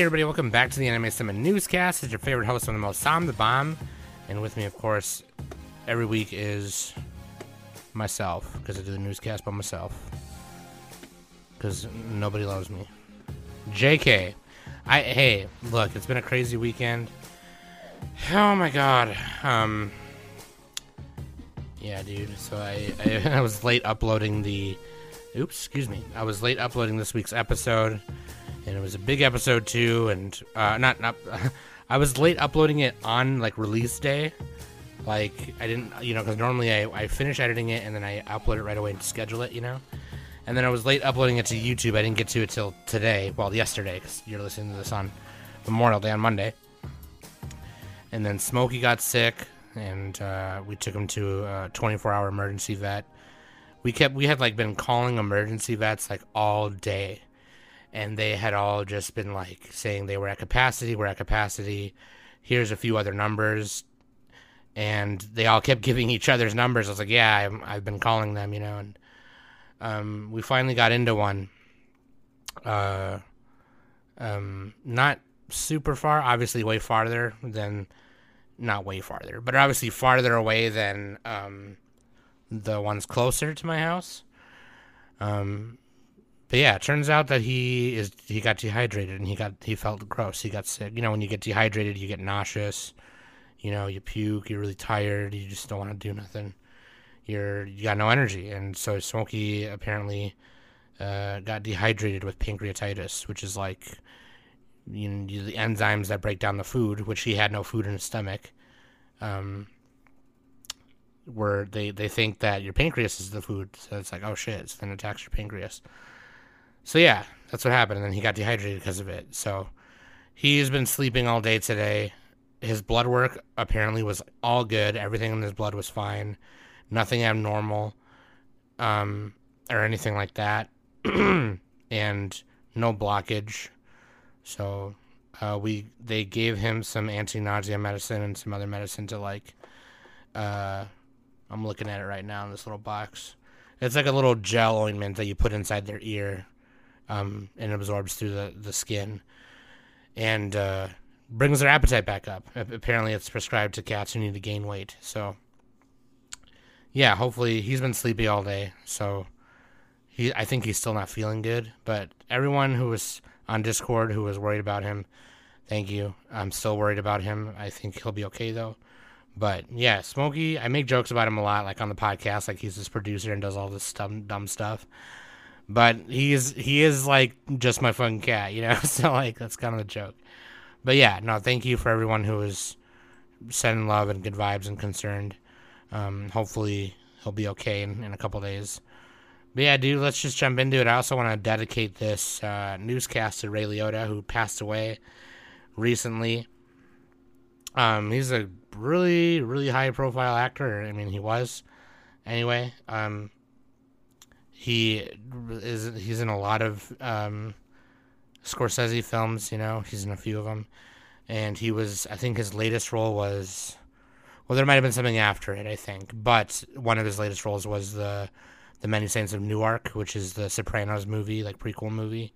Hey everybody, welcome back to the Anime Summon Newscast. It's your favorite host on the most, Sam the Bomb. And with me, of course, every week is myself, because I do the newscast by myself. Because nobody loves me. JK. Hey, look, it's been a crazy weekend. Oh my god. Yeah, dude, so I was late uploading the... Oops, excuse me. I was late uploading this week's episode. And it was a big episode too, and I was late uploading it on like release day. Like I didn't, you know, because normally I finish editing it and then I upload it right away and schedule it, you know. And then I was late uploading it to YouTube. I didn't get to it till today, well yesterday, because you're listening to this on Memorial Day on Monday. And then Smokey got sick, and we took him to a 24-hour emergency vet. We had like been calling emergency vets like all day. And they had all just been, like, saying they were at capacity, here's a few other numbers. And they all kept giving each other's numbers. I was like, yeah, I've been calling them, you know. And we finally got into one. Not super far, obviously way farther than, not way farther, but obviously farther away than the ones closer to my house. But yeah, it turns out that he got dehydrated and he felt gross. He got sick. You know, when you get dehydrated, you get nauseous. You know, you puke. You're really tired. You just don't want to do nothing. You got no energy. And so Smokey apparently got dehydrated with pancreatitis, which is like the enzymes that break down the food, which he had no food in his stomach. Where they think that your pancreas is the food, so it's like, oh shit, so then it attacks your pancreas. So yeah, that's what happened, and then he got dehydrated because of it. So he's been sleeping all day today. His blood work apparently was all good. Everything in his blood was fine. Nothing abnormal or anything like that. And no blockage. So they gave him some anti-nausea medicine and some other medicine to like... I'm looking at it right now in this little box. It's like a little gel ointment that you put inside their ear. And absorbs through the skin and brings their appetite back up. Apparently it's prescribed to cats who need to gain weight. So yeah, hopefully he's been sleepy all day. So I think he's still not feeling good, but everyone who was on Discord who was worried about him, thank you. I'm still worried about him. I think he'll be okay though. But yeah, Smokey, I make jokes about him a lot, like on the podcast, like he's this producer and does all this dumb stuff. But he is like just my fucking cat, you know? So like that's kind of the joke. But yeah, no, thank you for everyone who was sending love and good vibes and concerned. Hopefully he'll be okay in a couple days. But yeah, dude, let's just jump into it. I also want to dedicate this newscast to Ray Liotta, who passed away recently. He's a really, really high profile actor. I mean, he was anyway. He's in a lot of Scorsese films, you know. He's in a few of them, and he was, I think his latest role was, well, there might have been something after it, I think, but one of his latest roles was the Many Saints of Newark, which is the Sopranos movie, like prequel movie,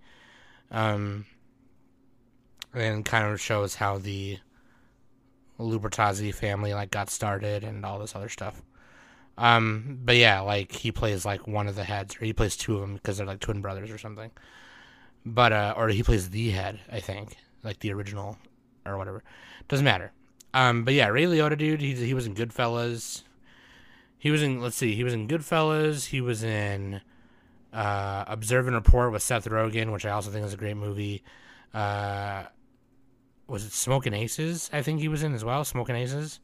and kind of shows how the Lubertazzi family like got started and all this other stuff. But yeah, like he plays like one of the heads, or he plays two of them because they're like twin brothers or something. But or he plays the head, I think, like the original or whatever. Doesn't matter. But yeah, Ray Liotta, dude, he was in Goodfellas. He was in Goodfellas. He was in Observe and Report with Seth Rogen, which I also think is a great movie. Was it Smokin' Aces? I think he was in as well. Smokin' Aces.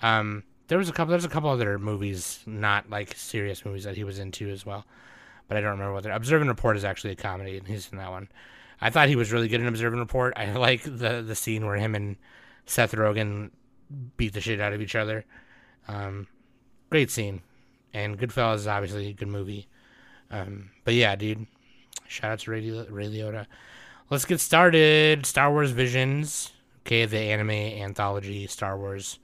There's a couple other movies, not like serious movies, that he was into as well, but I don't remember what they're. Observe and Report is actually a comedy, and he's in that one. I thought he was really good in Observe and Report. I like the scene where him and Seth Rogen beat the shit out of each other. Great scene, and Goodfellas is obviously a good movie. But yeah, dude, shout out to Ray Liotta. Let's get started. Star Wars Visions, okay, the anime anthology Star Wars.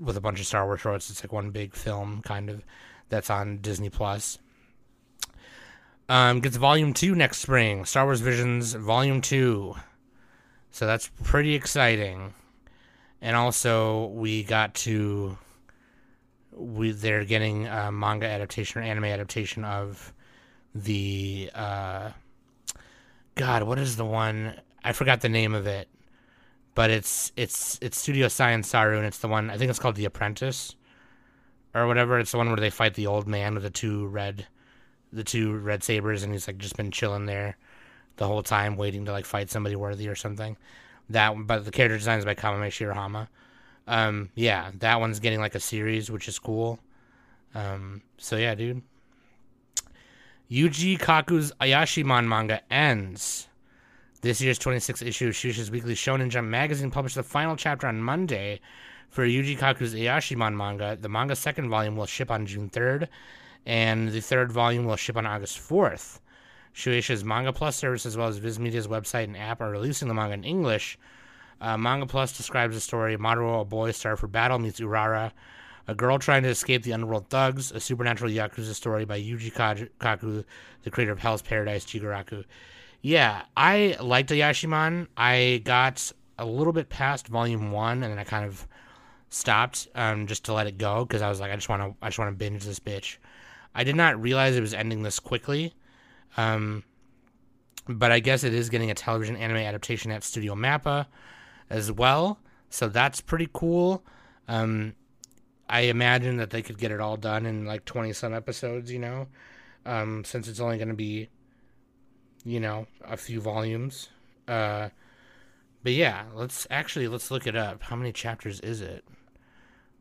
With a bunch of Star Wars shorts. It's like one big film, kind of, that's on Disney+. Gets Volume 2 next spring. Star Wars Visions Volume 2. So that's pretty exciting. And also, we got to... They're getting a manga adaptation or anime adaptation of the... God, what is the one? I forgot the name of it. But it's Studio Science Saru, and it's the one... I think it's called The Apprentice. Or whatever. It's the one where they fight the old man with the two red sabers, and he's like just been chilling there the whole time waiting to like fight somebody worthy or something. That, but the character design is by Kamome Shirahama. Yeah, that one's getting like a series, which is cool. So yeah, dude. Yuji Kaku's Ayashimon manga ends. This year's 26th issue of Shueisha's Weekly Shonen Jump magazine published the final chapter on Monday for Yuji Kaku's Ayashimon manga. The manga's second volume will ship on June 3rd. And the third volume will ship on August 4th. Shueisha's Manga Plus service, as well as Viz Media's website and app, are releasing the manga in English. Manga Plus describes the story: Maruo, a boy starved for battle, meets Urara, a girl trying to escape the underworld thugs, a supernatural Yakuza story by Yuji Kaku, the creator of Hell's Paradise, Jigaraku. Yeah, I liked Ayashimon. I got a little bit past Volume 1, and then I kind of stopped just to let it go, because I was like, I just want to binge this bitch. I did not realize it was ending this quickly, but I guess it is getting a television anime adaptation at Studio Mappa as well, so that's pretty cool. I imagine that they could get it all done in like 20-some episodes, you know, since it's only going to be, you know, a few volumes. But yeah, let's look it up. How many chapters is it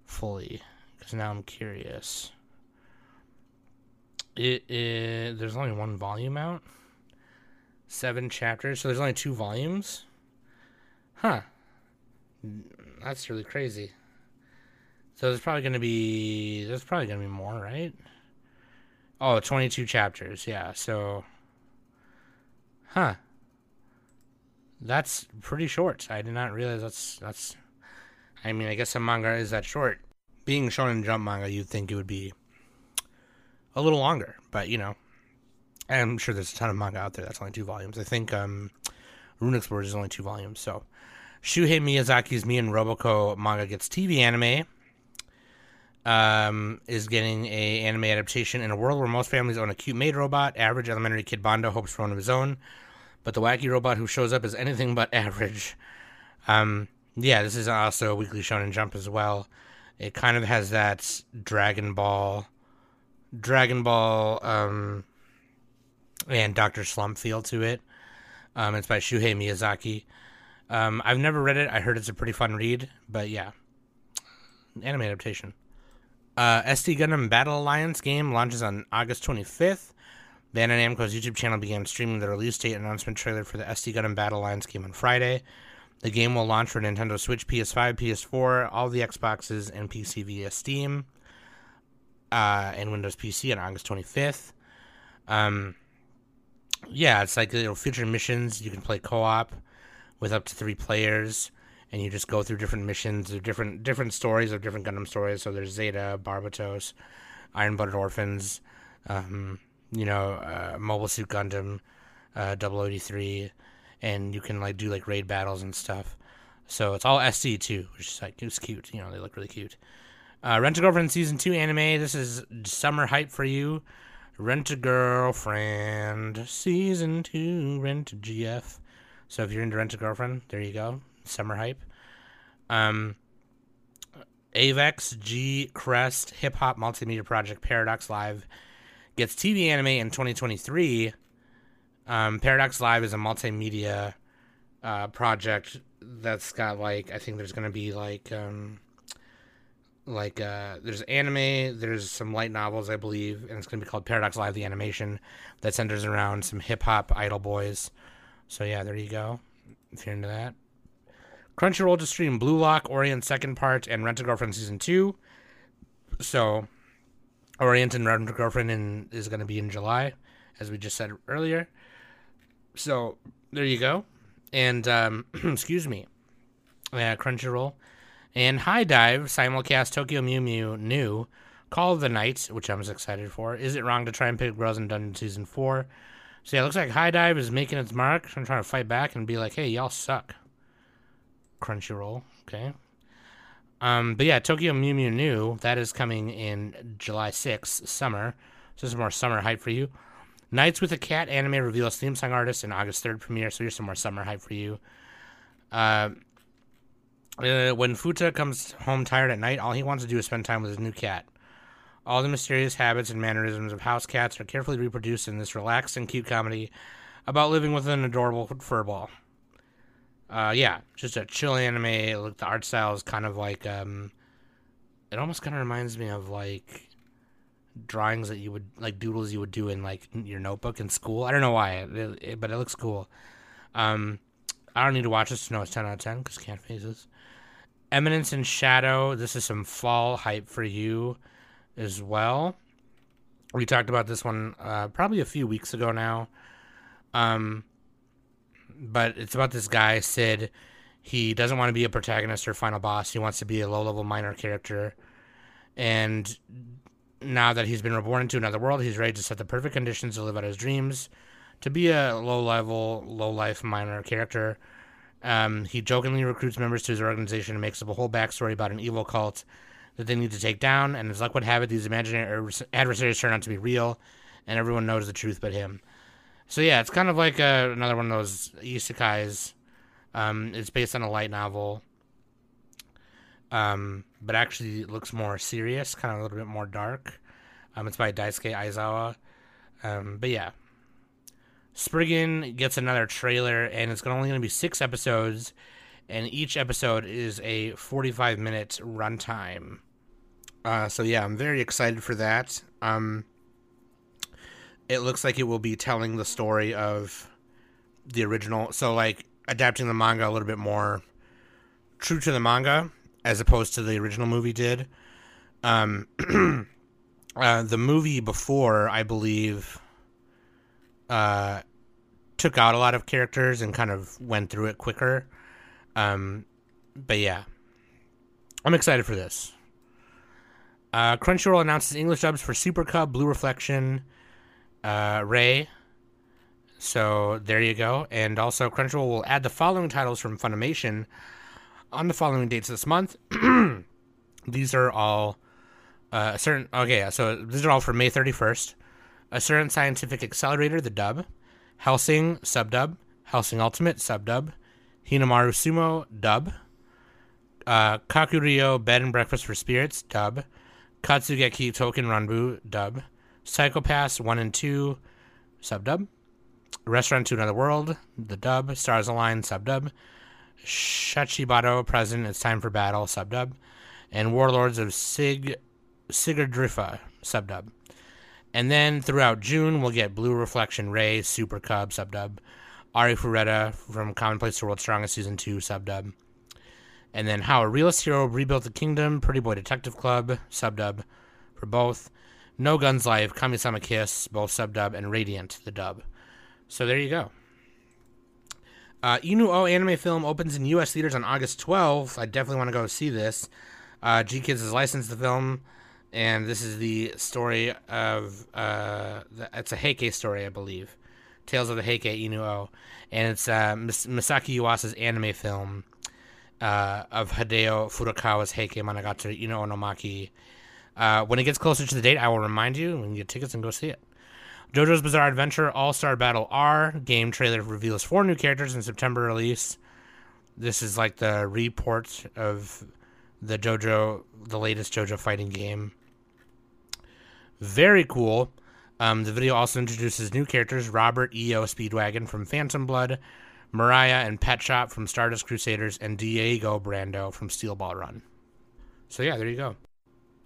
fully? Because now I'm curious. It is, there's only one volume out, 7 chapters, so there's only 2 volumes. Huh. That's really crazy. So there's probably going to be more, right? Oh, 22 chapters, yeah, so, huh. That's pretty short. I did not realize that's, I mean, I guess a manga is that short. Being Shonen Jump manga, you'd think it would be a little longer, but, you know, I'm sure there's a ton of manga out there that's only 2 volumes. I think Rune Explorers is only 2 volumes, so. Shuhei Miyazaki's Me and RoboCo manga gets TV anime, is getting a anime adaptation. In a world where most families own a cute maid robot, average elementary kid Bondo hopes for one of his own, but the wacky robot who shows up is anything but average. Yeah, this is also a Weekly Shonen Jump as well. It kind of has that Dragon Ball and Dr. Slump feel to it. It's by Shuhei Miyazaki. I've never read it. I heard it's a pretty fun read, but yeah. Anime adaptation. SD Gundam Battle Alliance game launches on August 25th. Bandai Namco's YouTube channel began streaming the release date announcement trailer for the SD Gundam Battle Alliance game on Friday. The game will launch for Nintendo Switch, PS5, PS4, all the Xboxes, and PC via Steam. And Windows PC on August 25th. Yeah, it's like it'll feature missions. You can play co-op with up to 3 players, and you just go through different missions, or different stories of different Gundam stories. So there's Zeta, Barbatos, Iron-Blooded Orphans, Mobile Suit Gundam, 0083, and you can like do like raid battles and stuff. So it's all SD too, which is like it's cute. You know, they look really cute. Rent a Girlfriend Season 2 anime. This is summer hype for you. Rent a Girlfriend Season 2. Rent a GF. So if you're into Rent a Girlfriend, there you go. Summer hype. Avex G Crest Hip Hop Multimedia Project Paradox Live gets TV anime in 2023. Paradox Live is a multimedia project that's got like, I think there's going to be like... there's anime, there's some light novels, I believe, and it's going to be called Paradox Live, the animation that centers around some hip-hop idol boys. So, yeah, there you go, if you're into that. Crunchyroll just streamed Blue Lock, Orient Second Part, and Rent a Girlfriend Season 2. So, Orient and Rent a Girlfriend is going to be in July, as we just said earlier. So, there you go. And, excuse me, Crunchyroll. And High Dive simulcast Tokyo Mew Mew New, Call of the Knights, which I'm excited for. Is It Wrong to Try and Pick Up Girls in a Dungeon Season 4? So yeah, it looks like High Dive is making its mark. I'm trying to fight back and be like, hey, y'all suck. Crunchyroll, okay. But yeah, Tokyo Mew Mew New, that is coming in July 6th, summer. So some more summer hype for you. Nights with a Cat anime reveals theme song artist in August 3rd premiere. So here's some more summer hype for you. When Futa comes home tired at night, all he wants to do is spend time with his new cat. All the mysterious habits and mannerisms of house cats are carefully reproduced in this relaxed and cute comedy about living with an adorable furball. Yeah, just a chill anime. Look, the art style is kind of like, it almost kind of reminds me of like drawings that you would, like doodles you would do in like your notebook in school. I don't know why, but it looks cool. I don't need to watch this to know it's 10 out of 10 because can't face this. Eminence in Shadow. This is some fall hype for you as well. We talked about this one probably a few weeks ago now. But it's about this guy, Sid. He doesn't want to be a protagonist or final boss. He wants to be a low-level minor character. And now that he's been reborn into another world, he's ready to set the perfect conditions to live out his dreams. To be a low-level, low-life minor character, he jokingly recruits members to his organization and makes up a whole backstory about an evil cult that they need to take down, and as luck would have it, these imaginary adversaries turn out to be real, and everyone knows the truth but him. So yeah, it's kind of like another one of those isekais. It's based on a light novel, but actually it looks more serious, kind of a little bit more dark. It's by Daisuke Aizawa, but yeah. Spriggan gets another trailer, and it's only going to be 6 episodes, and each episode is a 45-minute runtime. So yeah, I'm very excited for that. It looks like it will be telling the story of the original, so like adapting the manga a little bit more true to the manga as opposed to the original movie did. The movie before, I believe, took out a lot of characters and kind of went through it quicker. But yeah, I'm excited for this. Crunchyroll announces English dubs for Super Cub, Blue Reflection, Ray. So there you go. And also Crunchyroll will add the following titles from Funimation on the following dates this month. These are all these are all for May 31st. A Certain Scientific Accelerator, the dub. Helsing, sub-dub. Helsing Ultimate, sub-dub. Hinamaru Sumo, dub. Kakuryo, Bed and Breakfast for Spirits, dub. Katsugeki Token Ranbu, dub. Psychopaths 1 and 2, sub-dub. Restaurant to Another World, the dub. Stars Align, sub-dub. Shachibado, Present, It's Time for Battle, sub-dub. And Warlords of Sigurdrifa, sub-dub. And then throughout June, we'll get Blue Reflection, Ray, Super Cub, sub-dub. Ari Fureta from Commonplace to World's Strongest Season 2, sub-dub. And then How a Realist Hero Rebuilt the Kingdom, Pretty Boy Detective Club, sub-dub for both. No Guns Live, Kami-sama Kiss, both sub-dub, and Radiant, the dub. So there you go. Inu O anime film opens in U.S. theaters on August 12th. I definitely want to go see this. G-Kids has licensed the film. And this is the story of, it's a Heike story, I believe. Tales of the Heike, Inu O. And it's Misaki Yuasa's anime film of Hideo Furukawa's Heike Monogatari Inu O no Maki. When it gets closer to the date, I will remind you. We can get tickets and go see it. JoJo's Bizarre Adventure All-Star Battle R game trailer reveals 4 new characters in September release. This is like the report of the latest JoJo fighting game. Very cool. The video also introduces new characters, Robert E.O. Speedwagon from Phantom Blood, Mariah and Pet Shop from Stardust Crusaders, and Diego Brando from Steel Ball Run. So yeah, there you go.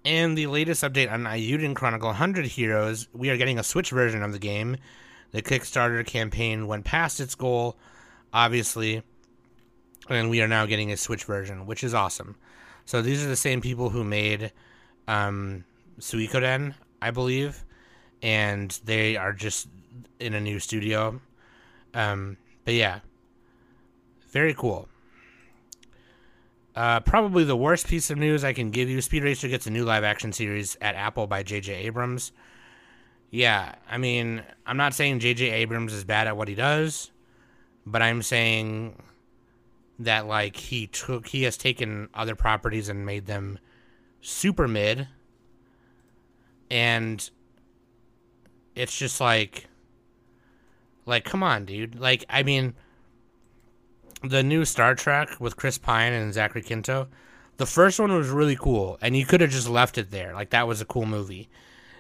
And the latest update on Ayuden Chronicle 100 Heroes, we are getting a Switch version of the game. The Kickstarter campaign went past its goal, obviously, and we are now getting a Switch version, which is awesome. So these are the same people who made Suikoden, I believe, and they are just in a new studio. But yeah, very cool. Probably the worst piece of news I can give you, Speed Racer gets a new live-action series at Apple by J.J. Abrams. Yeah, I mean, I'm not saying J.J. Abrams is bad at what he does, but I'm saying that, like, he has taken other properties and made them super mid, and it's just like, come on, dude. Like, I mean, the new Star Trek with Chris Pine and Zachary Quinto, the first one was really cool, and you could have just left it there. Like, that was a cool movie.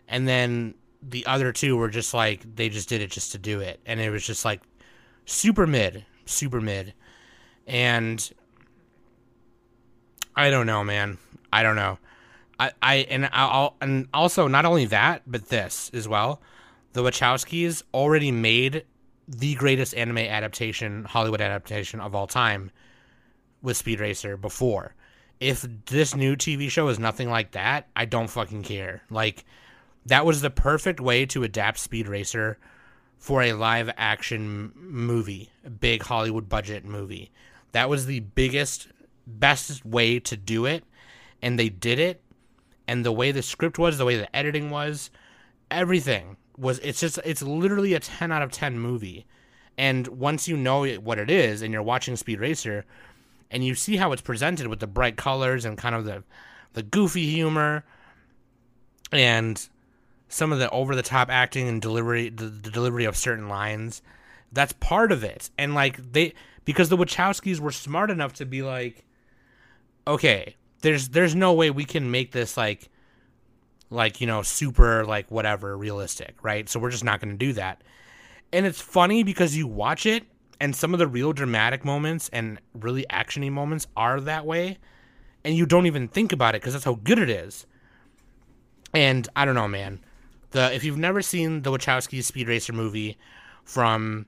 And then the other two were just like, they just did it just to do it. And it was just like super mid. And I don't know, man. I don't know. And also not only that, but this as well. The Wachowskis already made the greatest anime adaptation, Hollywood adaptation of all time, with Speed Racer before. If this new TV show is nothing like that, I don't fucking care. Like, that was the perfect way to adapt Speed Racer for a live action movie, a big Hollywood budget movie. That was the biggest, best way to do it. And they did it. And the way the script was, the way the editing was, everything was, it's literally a 10 out of 10 movie. And once you know what it is and you're watching Speed Racer and you see how it's presented with the bright colors and kind of the goofy humor and some of the over-the-top acting and delivery, the delivery of certain lines, that's part of it. And, like, because the Wachowskis were smart enough to be like, okay, there's no way we can make this, like, you know, super, like, whatever, realistic, right? So we're just not going to do that. And it's funny because you watch it, and some of the real dramatic moments and really action-y moments are that way, and you don't even think about it because that's how good it is. And I don't know, man. If you've never seen the Wachowski Speed Racer movie from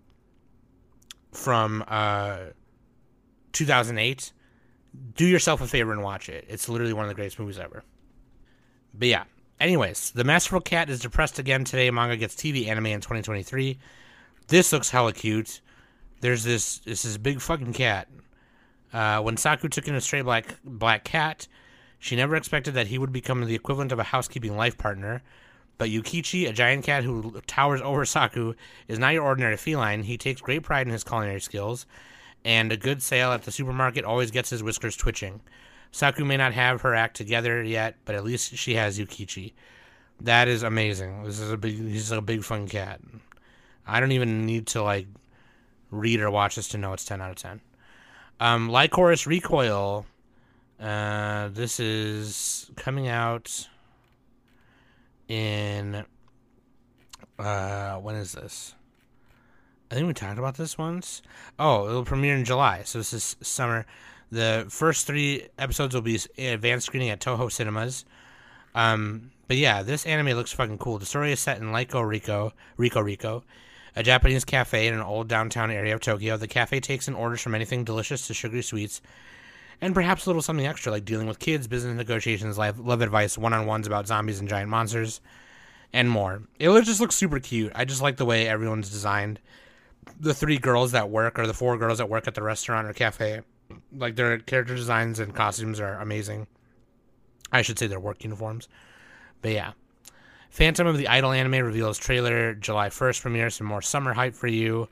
2008, do yourself a favor and watch it. It's literally one of the greatest movies ever. But yeah. Anyways, The Masterful Cat is depressed again today. Manga gets TV anime in 2023. This looks hella cute. There's this big fucking cat. When Saku took in a stray black cat, she never expected that he would become the equivalent of a housekeeping life partner. But Yukichi, a giant cat who towers over Saku, is not your ordinary feline. He takes great pride in his culinary skills, and a good sale at the supermarket always gets his whiskers twitching. Saku may not have her act together yet, but at least she has Yukichi. That is amazing. This is a big fun cat. I don't even need to, like, read or watch this to know it's 10 out of 10. Lycoris Recoil. This is coming out in, when is this? I think we talked about this once. Oh, it'll premiere in July, so this is summer. The first 3 episodes will be advanced screening at Toho Cinemas. But yeah, this anime looks fucking cool. The story is set in Rico, a Japanese cafe in an old downtown area of Tokyo. The cafe takes in orders from anything delicious to sugary sweets, and perhaps a little something extra, like dealing with kids, business negotiations, love advice, one-on-ones about zombies and giant monsters, and more. It just looks super cute. I just like the way everyone's designed. The 3 girls that work, or the 4 girls that work at the restaurant or cafe, like, their character designs and costumes are amazing. I should say their work uniforms. But yeah. Phantom of the Idol anime reveals trailer July 1st premiere. Some more summer hype for you.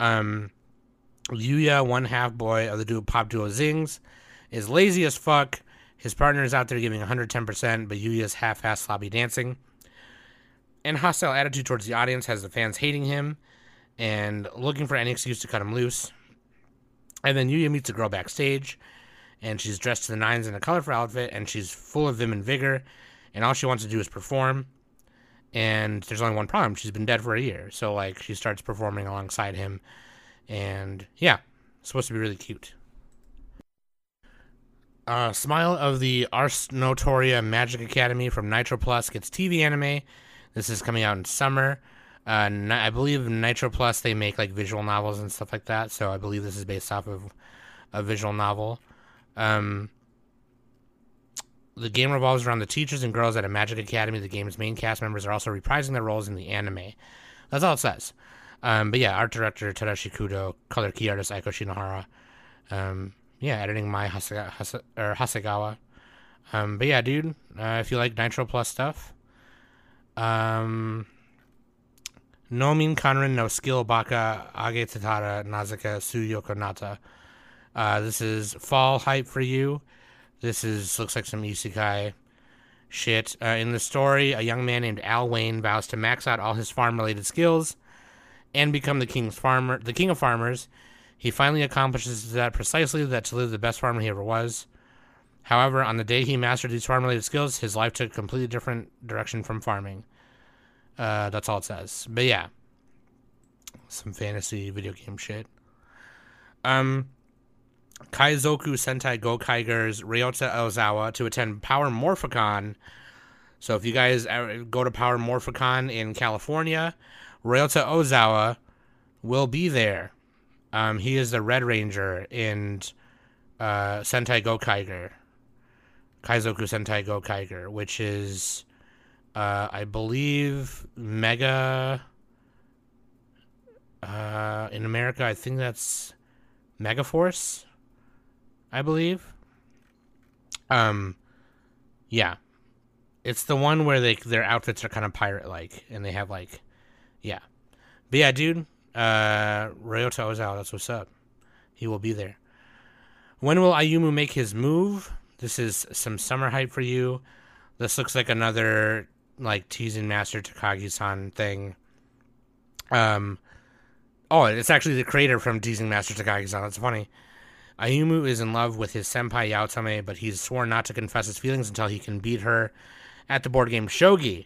Yuya, one half boy of the pop duo Zings, is lazy as fuck. His partner is out there giving 110%, but Yuya's half-assed sloppy dancing and hostile attitude towards the audience has the fans hating him and looking for any excuse to cut him loose. And then Yuya meets a girl backstage, and she's dressed to the nines in a colorful outfit, and she's full of vim and vigor, and all she wants to do is perform. And there's only one problem. She's been dead for a year. So, like, she starts performing alongside him. And, yeah, it's supposed to be really cute. Smile of the Ars Notoria Magic Academy from Nitro Plus gets TV anime. This is coming out in summer. I believe Nitro Plus, they make, like, visual novels and stuff like that. So I believe this is based off of a visual novel. The game revolves around the teachers and girls at a magic academy. The game's main cast members are also reprising their roles in the anime. That's all it says. But yeah, art director Tadashi Kudo, color key artist Aiko Shinohara. yeah, editing my Hasegawa. But yeah, dude, if you like Nitro Plus stuff, No Min Kanren no Skill Baka Age Tatara Nazuka Tsuyoko Nata. This is fall hype for you. This is looks like some isekai shit. In the story, a young man named Al Wayne vows to max out all his farm-related skills and become the king of farmers. He finally accomplishes that precisely, that to live the best farmer he ever was. However, on the day he mastered these farm-related skills, his life took a completely different direction from farming. That's all it says. But yeah, some fantasy video game shit. Kaizoku Sentai Gokaiger's Ryota Ozawa to attend Power Morphicon. So if you guys go to Power Morphicon in California, Ryota Ozawa will be there. He is the Red Ranger in Sentai Gokaiger. Kaizoku Sentai Gokaiger, which is, I believe, Mega... in America, I think that's Megaforce, I believe. Yeah. It's the one where their outfits are kind of pirate-like, and they have, like... Yeah. But yeah, dude, Ryota Ozawa, that's what's up. He will be there. When will Ayumu make his move? This is some summer hype for you. This looks like another, teasing Master Takagi-san thing. Oh, it's actually the creator from Teasing Master Takagi-san. That's funny. Ayumu is in love with his senpai Yaotame, but he's sworn not to confess his feelings until he can beat her at the board game Shogi.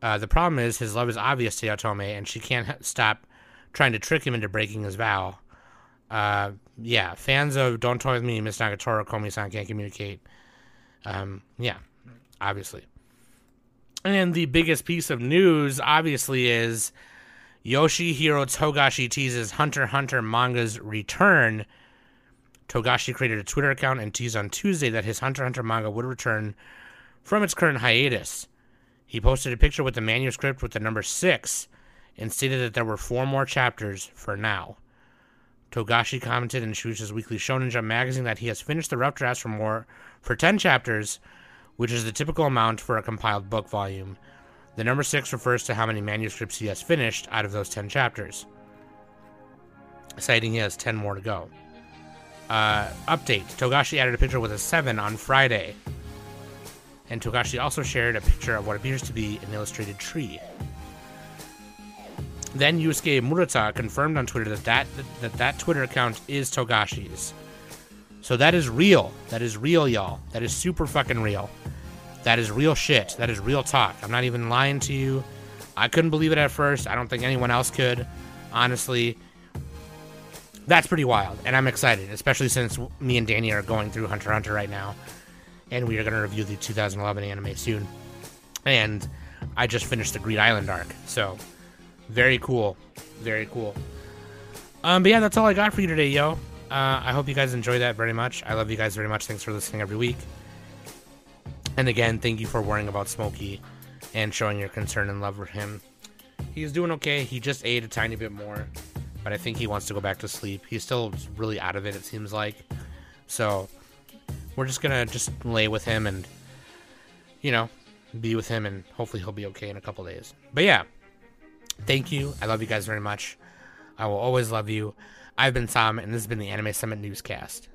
The problem is his love is obvious to Yaotame, and she can't stop trying to trick him into breaking his vow. Yeah, fans of Don't Toy With Me, Miss Nagatoro, Komi-san Can't Communicate. Yeah, obviously. And the biggest piece of news, obviously, is Yoshihiro Togashi teases Hunter x Hunter manga's return. Togashi created a Twitter account and teased on Tuesday that his Hunter x Hunter manga would return from its current hiatus. He posted a picture with the manuscript with the number 6 and stated that there were 4 more chapters for now. Togashi commented in Shueisha's weekly Shonen Jump magazine that he has finished the rough drafts for 10 chapters, which is the typical amount for a compiled book volume. The number 6 refers to how many manuscripts he has finished out of those 10 chapters, citing he has 10 more to go. Update. Togashi added a picture with a 7 on Friday, and Togashi also shared a picture of what appears to be an illustrated tree. Then Yusuke Murata confirmed on Twitter that Twitter account is Togashi's. So that is real. That is real, y'all. That is super fucking real. That is real shit. That is real talk. I'm not even lying to you. I couldn't believe it at first. I don't think anyone else could. Honestly, that's pretty wild. And I'm excited, especially since me and Danny are going through Hunter x Hunter right now. And we are going to review the 2011 anime soon. And I just finished the Greed Island arc. So... very cool. Very cool. But yeah, that's all I got for you today, yo. I hope you guys enjoy that very much. I love you guys very much. Thanks for listening every week. And again, thank you for worrying about Smokey and showing your concern and love for him. He's doing okay. He just ate a tiny bit more, but I think he wants to go back to sleep. He's still really out of it seems like. So we're just going to just lay with him and, be with him, and hopefully he'll be okay in a couple days. But yeah. Thank you. I love you guys very much. I will always love you. I've been Tom, and this has been the Anime Summit Newscast.